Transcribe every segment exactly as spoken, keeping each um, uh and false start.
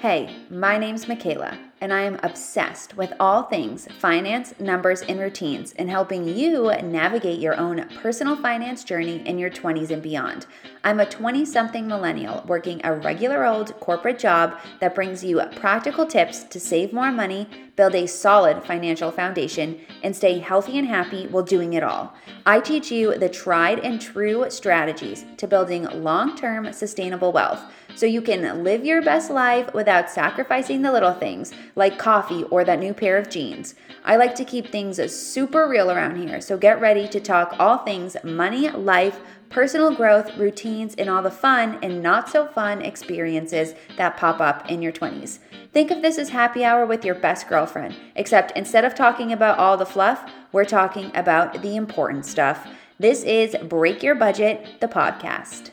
Hey, my name's Michaela, and I am obsessed with all things finance, numbers, and routines, and helping you navigate your own personal finance journey in your twenties and beyond. I'm a twenty-something millennial working a regular old corporate job that brings you practical tips to save more money, build a solid financial foundation, and stay healthy and happy while doing it all. I teach you the tried and true strategies to building long-term sustainable wealth so you can live your best life without sacrificing the little things like coffee or that new pair of jeans. I like to keep things super real around here, so get ready to talk all things money, life, personal growth, routines, and all the fun and not so fun experiences that pop up in your twenties. Think of this as happy hour with your best girlfriend, except instead of talking about all the fluff, we're talking about the important stuff. This is Break Your Budget, the podcast.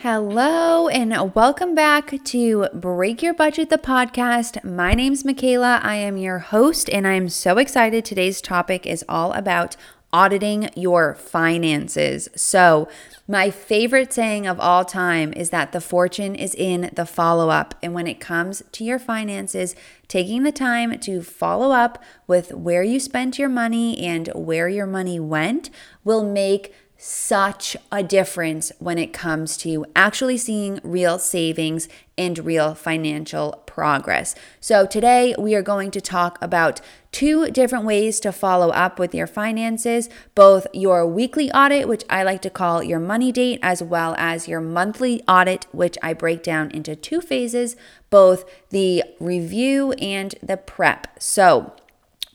Hello and welcome back to Break Your Budget, the podcast. My name's Michaela. I am your host and I am so excited. Today's topic is all about auditing your finances. So my favorite saying of all time is that the fortune is in the follow-up. And when it comes to your finances, taking the time to follow up with where you spent your money and where your money went will make such a difference when it comes to actually seeing real savings and real financial progress. So today we are going to talk about two different ways to follow up with your finances, both your weekly audit, which I like to call your money date, as well as your monthly audit, which I break down into two phases, both the review and the prep. So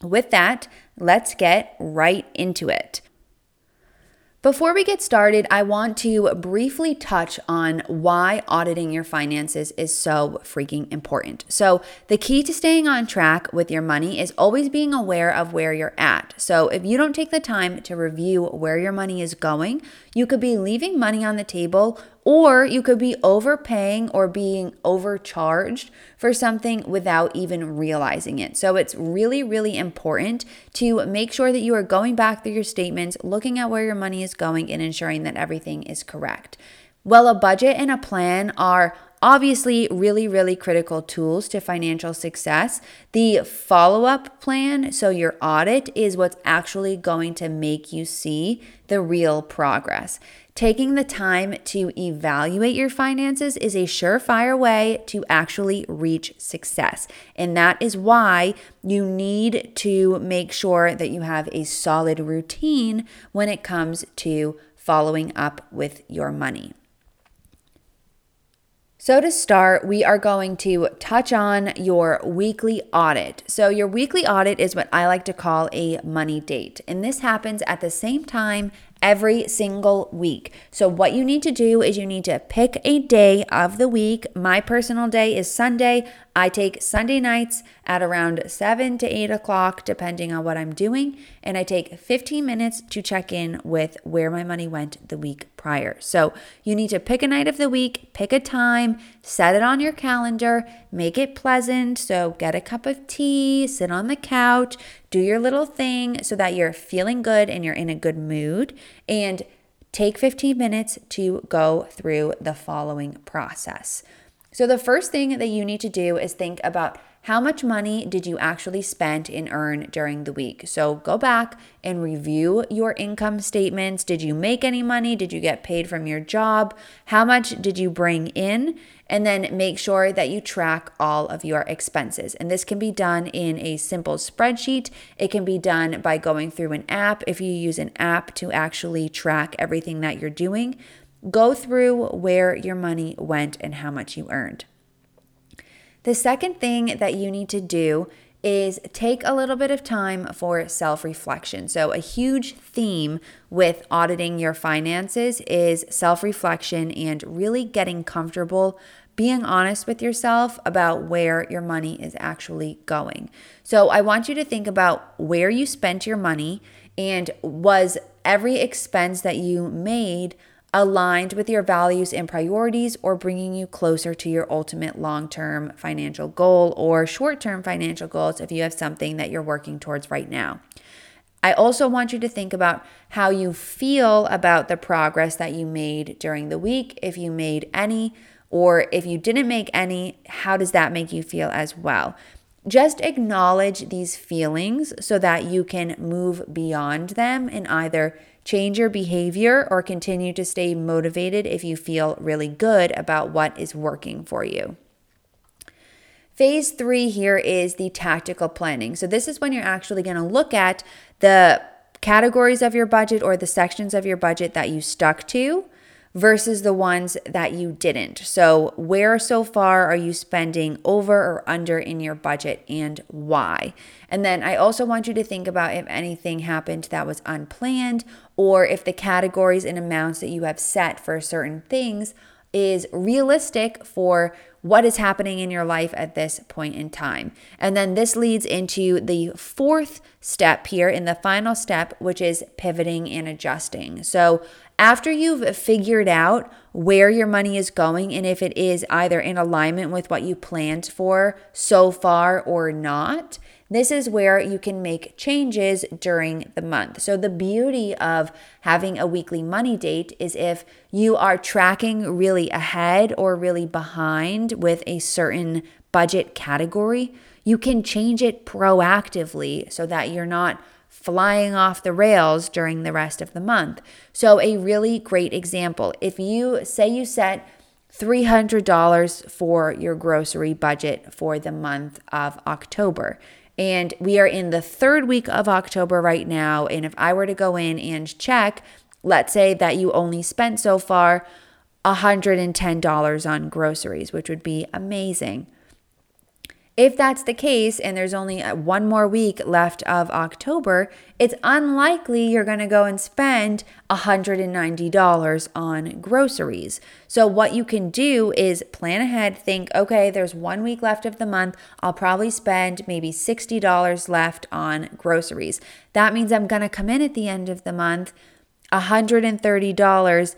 with that, let's get right into it. Before we get started, I want to briefly touch on why auditing your finances is so freaking important. So the key to staying on track with your money is always being aware of where you're at. So if you don't take the time to review where your money is going, you could be leaving money on the table, or you could be overpaying or being overcharged for something without even realizing it. So it's really, really important to make sure that you are going back through your statements, looking at where your money is going, and ensuring that everything is correct. Well, a budget and a plan are obviously really, really critical tools to financial success. The follow-up plan, so your audit, is what's actually going to make you see the real progress. Taking the time to evaluate your finances is a surefire way to actually reach success. And that is why you need to make sure that you have a solid routine when it comes to following up with your money. So to start, we are going to touch on your weekly audit. So your weekly audit is what I like to call a money date, and this happens at the same time every single week. So what you need to do is you need to pick a day of the week. My personal day is Sunday. I take Sunday nights at around seven to eight o'clock, depending on what I'm doing. And I take fifteen minutes to check in with where my money went the week prior. So you need to pick a night of the week, pick a time, set it on your calendar, make it pleasant. So get a cup of tea, sit on the couch, do your little thing so that you're feeling good and you're in a good mood, and take fifteen minutes to go through the following process. So the first thing that you need to do is think about how much money did you actually spend and earn during the week. So go back and review your income statements. Did you make any money? Did you get paid from your job? How much did you bring in? And then make sure that you track all of your expenses. And this can be done in a simple spreadsheet. It can be done by going through an app, if you use an app to actually track everything that you're doing. Go through where your money went and how much you earned. The second thing that you need to do is take a little bit of time for self-reflection. So a huge theme with auditing your finances is self-reflection and really getting comfortable being honest with yourself about where your money is actually going. So I want you to think about where you spent your money, and was every expense that you made aligned with your values and priorities, or bringing you closer to your ultimate long-term financial goal or short-term financial goals if you have something that you're working towards right now. I also want you to think about how you feel about the progress that you made during the week, if you made any, Or if you didn't make any, how does that make you feel as well? Just acknowledge these feelings so that you can move beyond them and either change your behavior or continue to stay motivated if you feel really good about what is working for you. Phase three here is the tactical planning. So this is when you're actually going to look at the categories of your budget or the sections of your budget that you stuck to versus the ones that you didn't. So where so far are you spending over or under in your budget and why? And then I also want you to think about if anything happened that was unplanned or if the categories and amounts that you have set for certain things is realistic for what is happening in your life at this point in time. And then this leads into the fourth step here in the final step, which is pivoting and adjusting. So after you've figured out where your money is going and if it is either in alignment with what you planned for so far or not, this is where you can make changes during the month. So the beauty of having a weekly money date is if you are tracking really ahead or really behind with a certain budget category, you can change it proactively so that you're not flying off the rails during the rest of the month. So a really great example, if you say you set three hundred dollars for your grocery budget for the month of October, and we are in the third week of October right now. And if I were to go in and check, let's say that you only spent so far one hundred ten dollars on groceries, which would be amazing. If that's the case and there's only one more week left of October, it's unlikely you're going to go and spend one hundred ninety dollars on groceries. So what you can do is plan ahead, think, okay, there's one week left of the month. I'll probably spend maybe sixty dollars left on groceries. That means I'm going to come in at the end of the month one hundred thirty dollars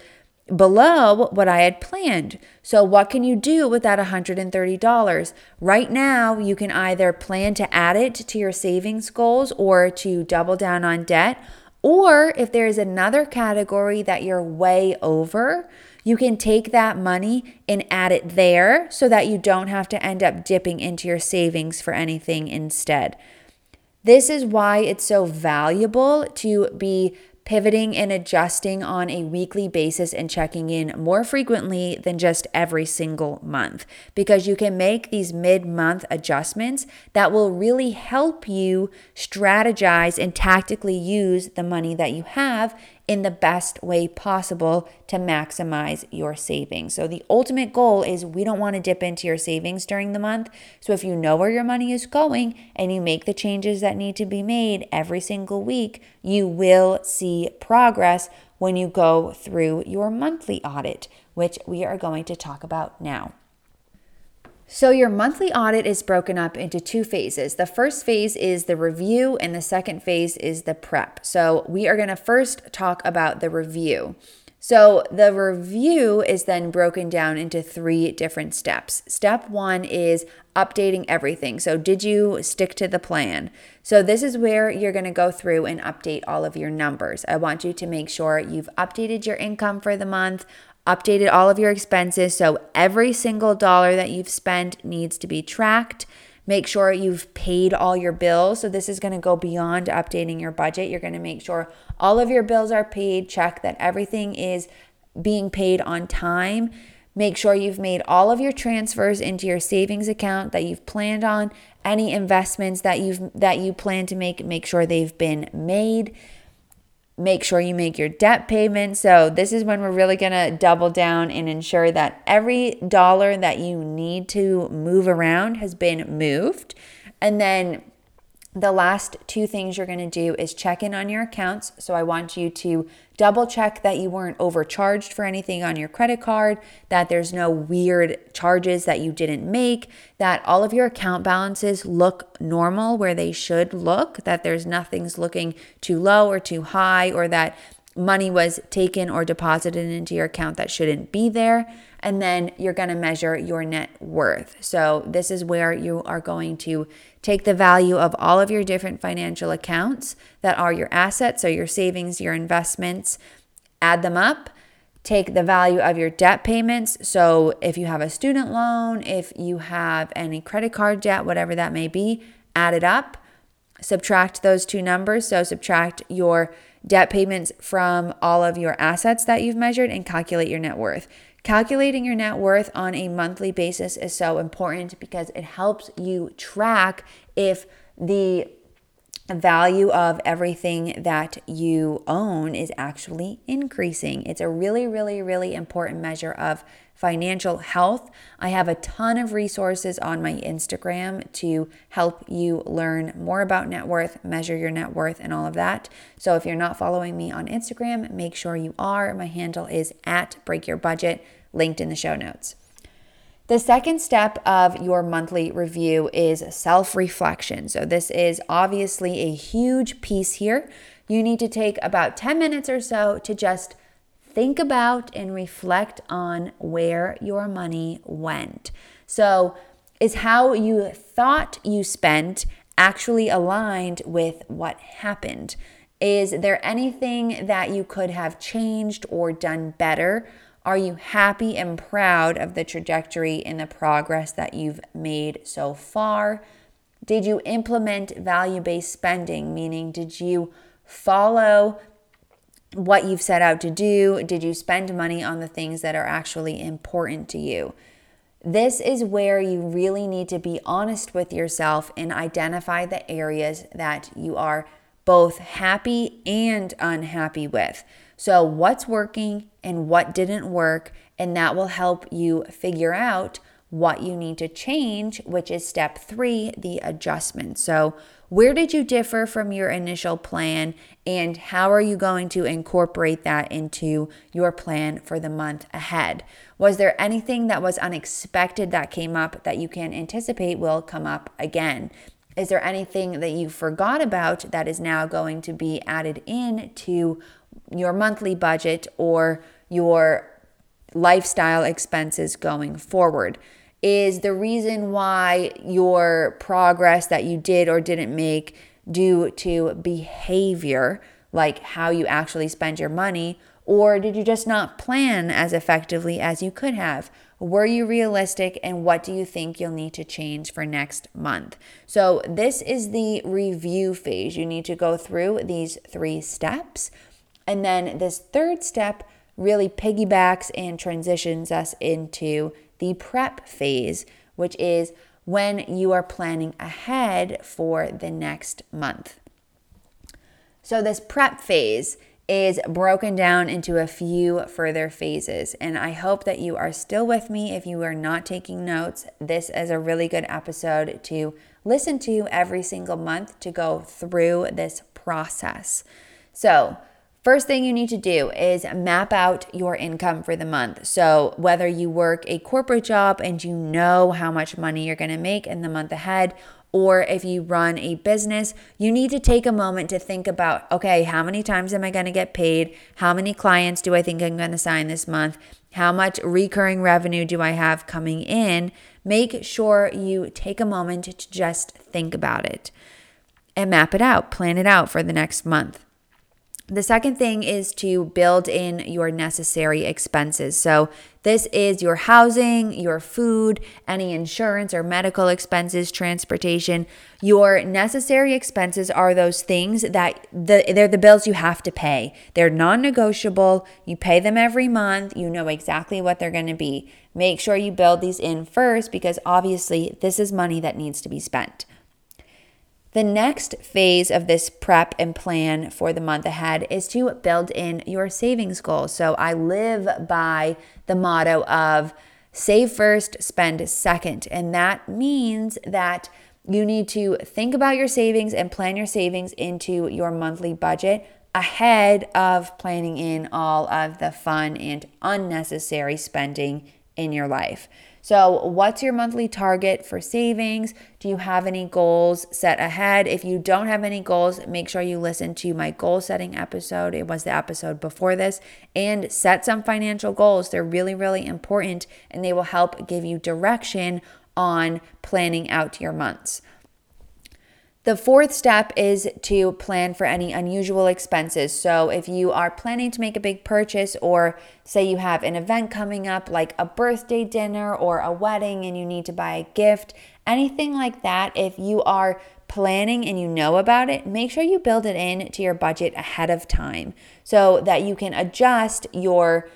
below what I had planned. So what can you do with that one hundred thirty dollars? Right now, you can either plan to add it to your savings goals or to double down on debt. Or if there is another category that you're way over, you can take that money and add it there so that you don't have to end up dipping into your savings for anything instead. This is why it's so valuable to be pivoting and adjusting on a weekly basis and checking in more frequently than just every single month, because you can make these mid-month adjustments that will really help you strategize and tactically use the money that you have in the best way possible to maximize your savings. So the ultimate goal is we don't want to dip into your savings during the month. So if you know where your money is going and you make the changes that need to be made every single week, you will see progress when you go through your monthly audit, which we are going to talk about now. So your monthly audit is broken up into two phases. The first phase is the review and the second phase is the prep. So we are going to first talk about the review. So the review is then broken down into three different steps. Step one is updating everything. So did you stick to the plan? So this is where you're going to go through and update all of your numbers. I want you to make sure you've updated your income for the month, updated all of your expenses, so every single dollar that you've spent needs to be tracked. Make sure you've paid all your bills. So this is going to go beyond updating your budget. You're going to make sure all of your bills are paid, check that everything is being paid on time. Make sure you've made all of your transfers into your savings account that you've planned on. Any investments that you've that you plan to make, make sure they've been made. Make sure you make your debt payment. So this is when we're really going to double down and ensure that every dollar that you need to move around has been moved. And then the last two things you're going to do is check in on your accounts. So I want you to double check that you weren't overcharged for anything on your credit card, that there's no weird charges that you didn't make, that all of your account balances look normal where they should look, that there's nothing's looking too low or too high, or that money was taken or deposited into your account that shouldn't be there. And then you're going to measure your net worth. So this is where you are going to take the value of all of your different financial accounts that are your assets, so your savings, your investments, add them up, Take the value of your debt payments. So if you have a student loan, if you have any credit card debt, whatever that may be, add it up. Subtract those two numbers. So subtract your debt payments from all of your assets that you've measured and calculate your net worth. Calculating your net worth on a monthly basis is so important because it helps you track if the value of everything that you own is actually increasing. It's a really, really, really important measure of financial health. I have a ton of resources on my Instagram to help you learn more about net worth, measure your net worth, and all of that. So if you're not following me on Instagram, make sure you are. My handle is at Break Your Budget, linked in the show notes. The second step of your monthly review is self-reflection. So this is obviously a huge piece here. You need to take about ten minutes or so to just think about and reflect on where your money went. So is how you thought you spent actually aligned with what happened? Is there anything that you could have changed or done better? Are you happy and proud of the trajectory and the progress that you've made so far? Did you implement value-based spending? Meaning, did you follow what you've set out to do? Did you spend money on the things that are actually important to you? This is where you really need to be honest with yourself and identify the areas that you are both happy and unhappy with. So what's working and what didn't work, and that will help you figure out what you need to change, which is step three, the adjustment. So where did you differ from your initial plan, and how are you going to incorporate that into your plan for the month ahead? Was there anything that was unexpected that came up that you can anticipate will come up again? Is there anything that you forgot about that is now going to be added in to your monthly budget or your lifestyle expenses going forward? Is the reason why your progress that you did or didn't make due to behavior, like how you actually spend your money, or did you just not plan as effectively as you could have? Were you realistic, and what do you think you'll need to change for next month? So this is the review phase. You need to go through these three steps. And then this third step really piggybacks and transitions us into the prep phase, which is when you are planning ahead for the next month. So this prep phase is broken down into a few further phases. And I hope that you are still with me. If you are not taking notes, this is a really good episode to listen to every single month to go through this process. So first thing you need to do is map out your income for the month. So whether you work a corporate job and you know how much money you're going to make in the month ahead, or if you run a business, you need to take a moment to think about, okay, how many times am I going to get paid? How many clients do I think I'm going to sign this month? How much recurring revenue do I have coming in? Make sure you take a moment to just think about it and map it out, plan it out for the next month. The second thing is to build in your necessary expenses. So this is your housing, your food, any insurance or medical expenses, transportation. Your necessary expenses are those things that the, they're the bills you have to pay. They're non-negotiable. You pay them every month. You know exactly what they're going to be. Make sure you build these in first because obviously this is money that needs to be spent. The next phase of this prep and plan for the month ahead is to build in your savings goals. So I live by the motto of save first, spend second. And that means that you need to think about your savings and plan your savings into your monthly budget ahead of planning in all of the fun and unnecessary spending in your life. So what's your monthly target for savings? Do you have any goals set ahead? If you don't have any goals, make sure you listen to my goal setting episode. It was the episode before this. And set some financial goals. They're really, really important, and they will help give you direction on planning out your months. The fourth step is to plan for any unusual expenses. So if you are planning to make a big purchase, or say you have an event coming up like a birthday dinner or a wedding and you need to buy a gift, anything like that, if you are planning and you know about it, make sure you build it in to your budget ahead of time so that you can adjust your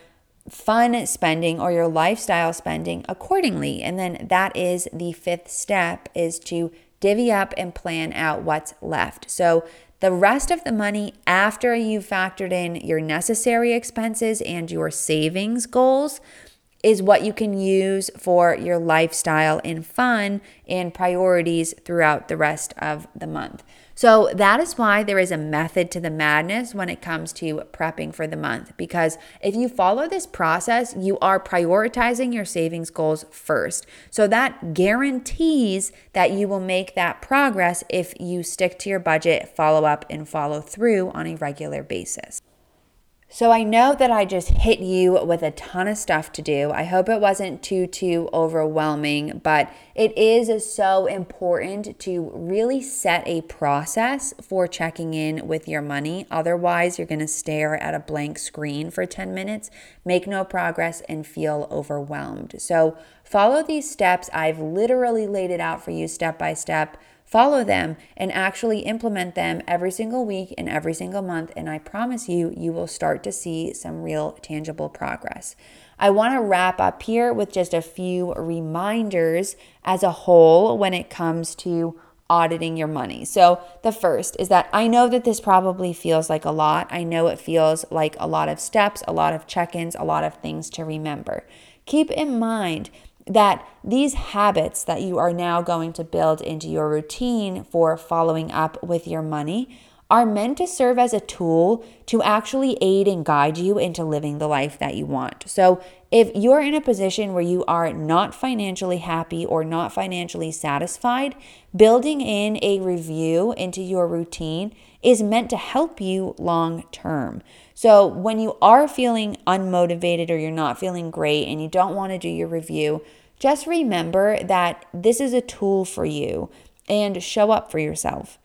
fun spending or your lifestyle spending accordingly. And then that is the fifth step, is to divvy up and plan out what's left. So the rest of the money after you've factored in your necessary expenses and your savings goals is what you can use for your lifestyle and fun and priorities throughout the rest of the month. So that is why there is a method to the madness when it comes to prepping for the month, because if you follow this process, you are prioritizing your savings goals first. So that guarantees that you will make that progress if you stick to your budget, follow up, and follow through on a regular basis. So I know that I just hit you with a ton of stuff to do. I hope it wasn't too, too overwhelming, but it is so important to really set a process for checking in with your money. Otherwise, you're going to stare at a blank screen for ten minutes, make no progress, and feel overwhelmed. So follow these steps. I've literally laid it out for you step by step. Follow them and actually implement them every single week and every single month. And I promise you, you will start to see some real tangible progress. I want to wrap up here with just a few reminders as a whole when it comes to auditing your money. So the first is that I know that this probably feels like a lot. I know it feels like a lot of steps, a lot of check-ins, a lot of things to remember. Keep in mind that these habits that you are now going to build into your routine for following up with your money are meant to serve as a tool to actually aid and guide you into living the life that you want. So if you're in a position where you are not financially happy or not financially satisfied, building in a review into your routine is meant to help you long term. So when you are feeling unmotivated or you're not feeling great and you don't want to do your review, just remember that this is a tool for you, and show up for yourself.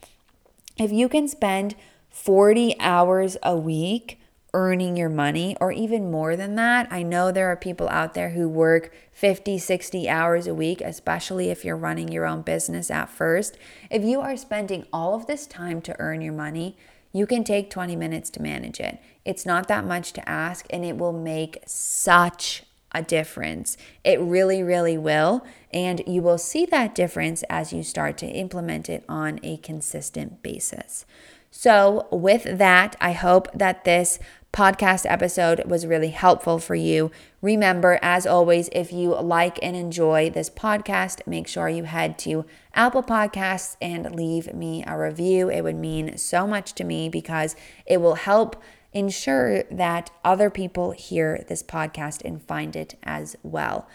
If you can spend forty hours a week earning your money, or even more than that, I know there are people out there who work fifty, sixty hours a week, especially if you're running your own business at first. If you are spending all of this time to earn your money, you can take twenty minutes to manage it. It's not that much to ask, and it will make such a difference. It really, really will. And you will see that difference as you start to implement it on a consistent basis. So with that, I hope that this podcast episode was really helpful for you. Remember, as always, if you like and enjoy this podcast, make sure you head to Apple Podcasts and leave me a review. It would mean so much to me because it will help ensure that other people hear this podcast and find it as well.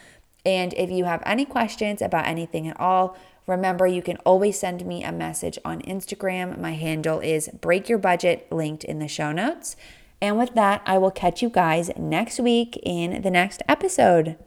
And if you have any questions about anything at all, remember you can always send me a message on Instagram. My handle is Break Your Budget, linked in the show notes. And with that, I will catch you guys next week in the next episode.